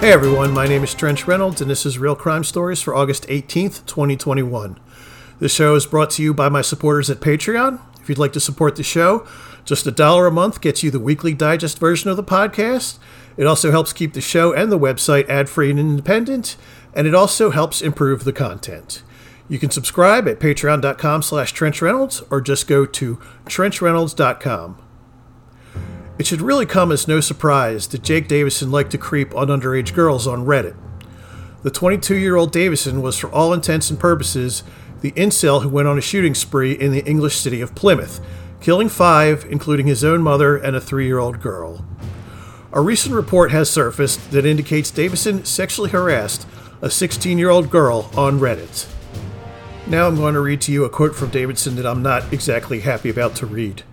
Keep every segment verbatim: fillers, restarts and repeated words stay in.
Hey everyone, my name is Trench Reynolds, and this is Real Crime Stories for August eighteenth, twenty twenty-one. This show is brought to you by my supporters at Patreon. If you'd like to support the show, just a dollar a month gets you the weekly digest version of the podcast. It also helps keep the show and the website ad-free and independent, and it also helps improve the content. You can subscribe at patreon.com slash trenchreynolds, or just go to trench reynolds dot com. It should really come as no surprise that Jake Davison liked to creep on underage girls on Reddit. The twenty-two-year-old Davison was, for all intents and purposes, the incel who went on a shooting spree in the English city of Plymouth, killing five, including his own mother and a three-year-old girl. A recent report has surfaced that indicates Davison sexually harassed a sixteen-year-old girl on Reddit. Now I'm going to read to you a quote from Davison that I'm not exactly happy about to read.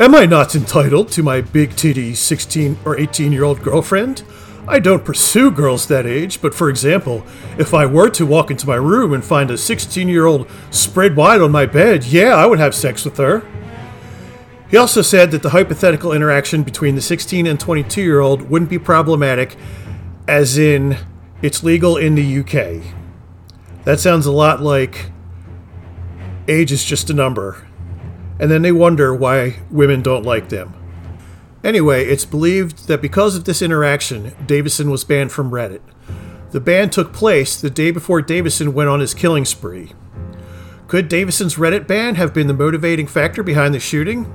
"Am I not entitled to my big titty sixteen or eighteen year old girlfriend? I don't pursue girls that age, but for example, if I were to walk into my room and find a sixteen year old spread wide on my bed, yeah, I would have sex with her." He also said that the hypothetical interaction between the sixteen and twenty-two year old wouldn't be problematic, as in, it's legal in the U K. That sounds a lot like age is just a number. And then they wonder why women don't like them. Anyway, it's believed that because of this interaction, Davison was banned from Reddit. The ban took place the day before Davison went on his killing spree. Could Davison's Reddit ban have been the motivating factor behind the shooting?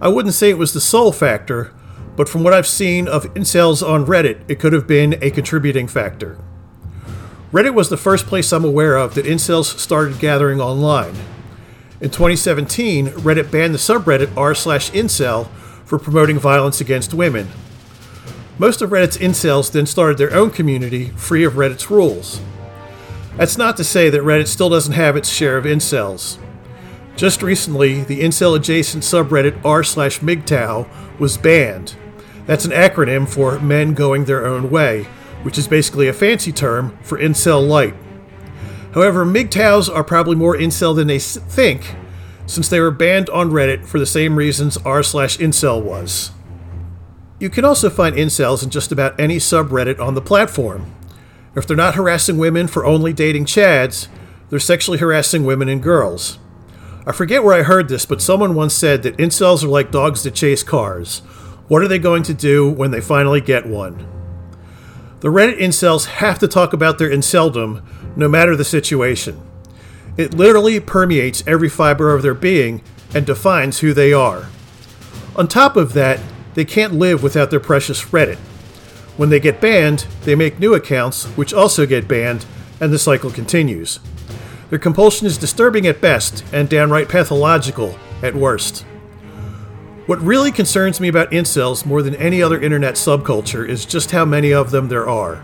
I wouldn't say it was the sole factor, but from what I've seen of incels on Reddit, it could have been a contributing factor. Reddit was the first place I'm aware of that incels started gathering online. In twenty seventeen, Reddit banned the subreddit r slash incel for promoting violence against women. Most of Reddit's incels then started their own community, free of Reddit's rules. That's not to say that Reddit still doesn't have its share of incels. Just recently, the incel-adjacent subreddit r slash mig tow was banned. That's an acronym for men going their own way, which is basically a fancy term for incel-lite. However, M G T O Ws are probably more incel than they think, since they were banned on Reddit for the same reasons r slash incel was. You can also find incels in just about any subreddit on the platform. If they're not harassing women for only dating chads, they're sexually harassing women and girls. I forget where I heard this, but someone once said that incels are like dogs that chase cars. What are they going to do when they finally get one? The Reddit incels have to talk about their inceldom, no matter the situation. It literally permeates every fiber of their being and defines who they are. On top of that, they can't live without their precious Reddit. When they get banned, they make new accounts, which also get banned, and the cycle continues. Their compulsion is disturbing at best and downright pathological at worst. What really concerns me about incels more than any other internet subculture is just how many of them there are.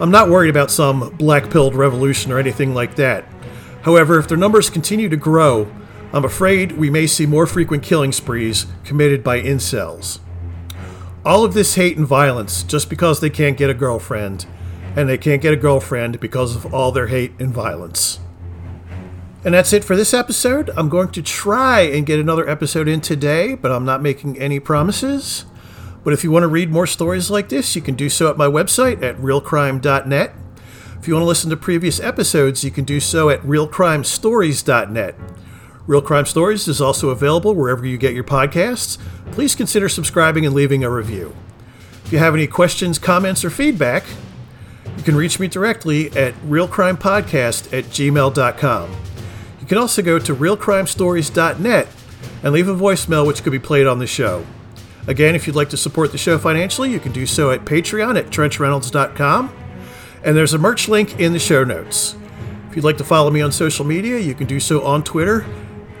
I'm not worried about some black-pilled revolution or anything like that. However, if their numbers continue to grow, I'm afraid we may see more frequent killing sprees committed by incels. All of this hate and violence just because they can't get a girlfriend, and they can't get a girlfriend because of all their hate and violence. And that's it for this episode. I'm going to try and get another episode in today, but I'm not making any promises. But if you want to read more stories like this, you can do so at my website at real crime dot net. If you want to listen to previous episodes, you can do so at real crime stories dot net. Real Crime Stories is also available wherever you get your podcasts. Please consider subscribing and leaving a review. If you have any questions, comments, or feedback, you can reach me directly at real crime podcast at gmail dot com. You can also go to real crime stories dot net and leave a voicemail which could be played on the show. Again, if you'd like to support the show financially, you can do so at Patreon at trench reynolds dot com. And there's a merch link in the show notes. If you'd like to follow me on social media, you can do so on Twitter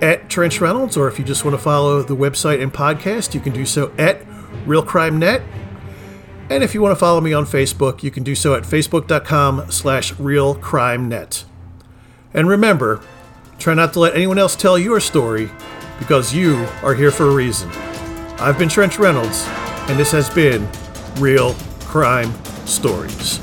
at Trench Reynolds, or if you just want to follow the website and podcast, you can do so at real crime net. And if you want to follow me on Facebook, you can do so at facebook dot com slash real crime net. And remember, try not to let anyone else tell your story, because you are here for a reason. I've been Trench Reynolds, and this has been Real Crime Stories.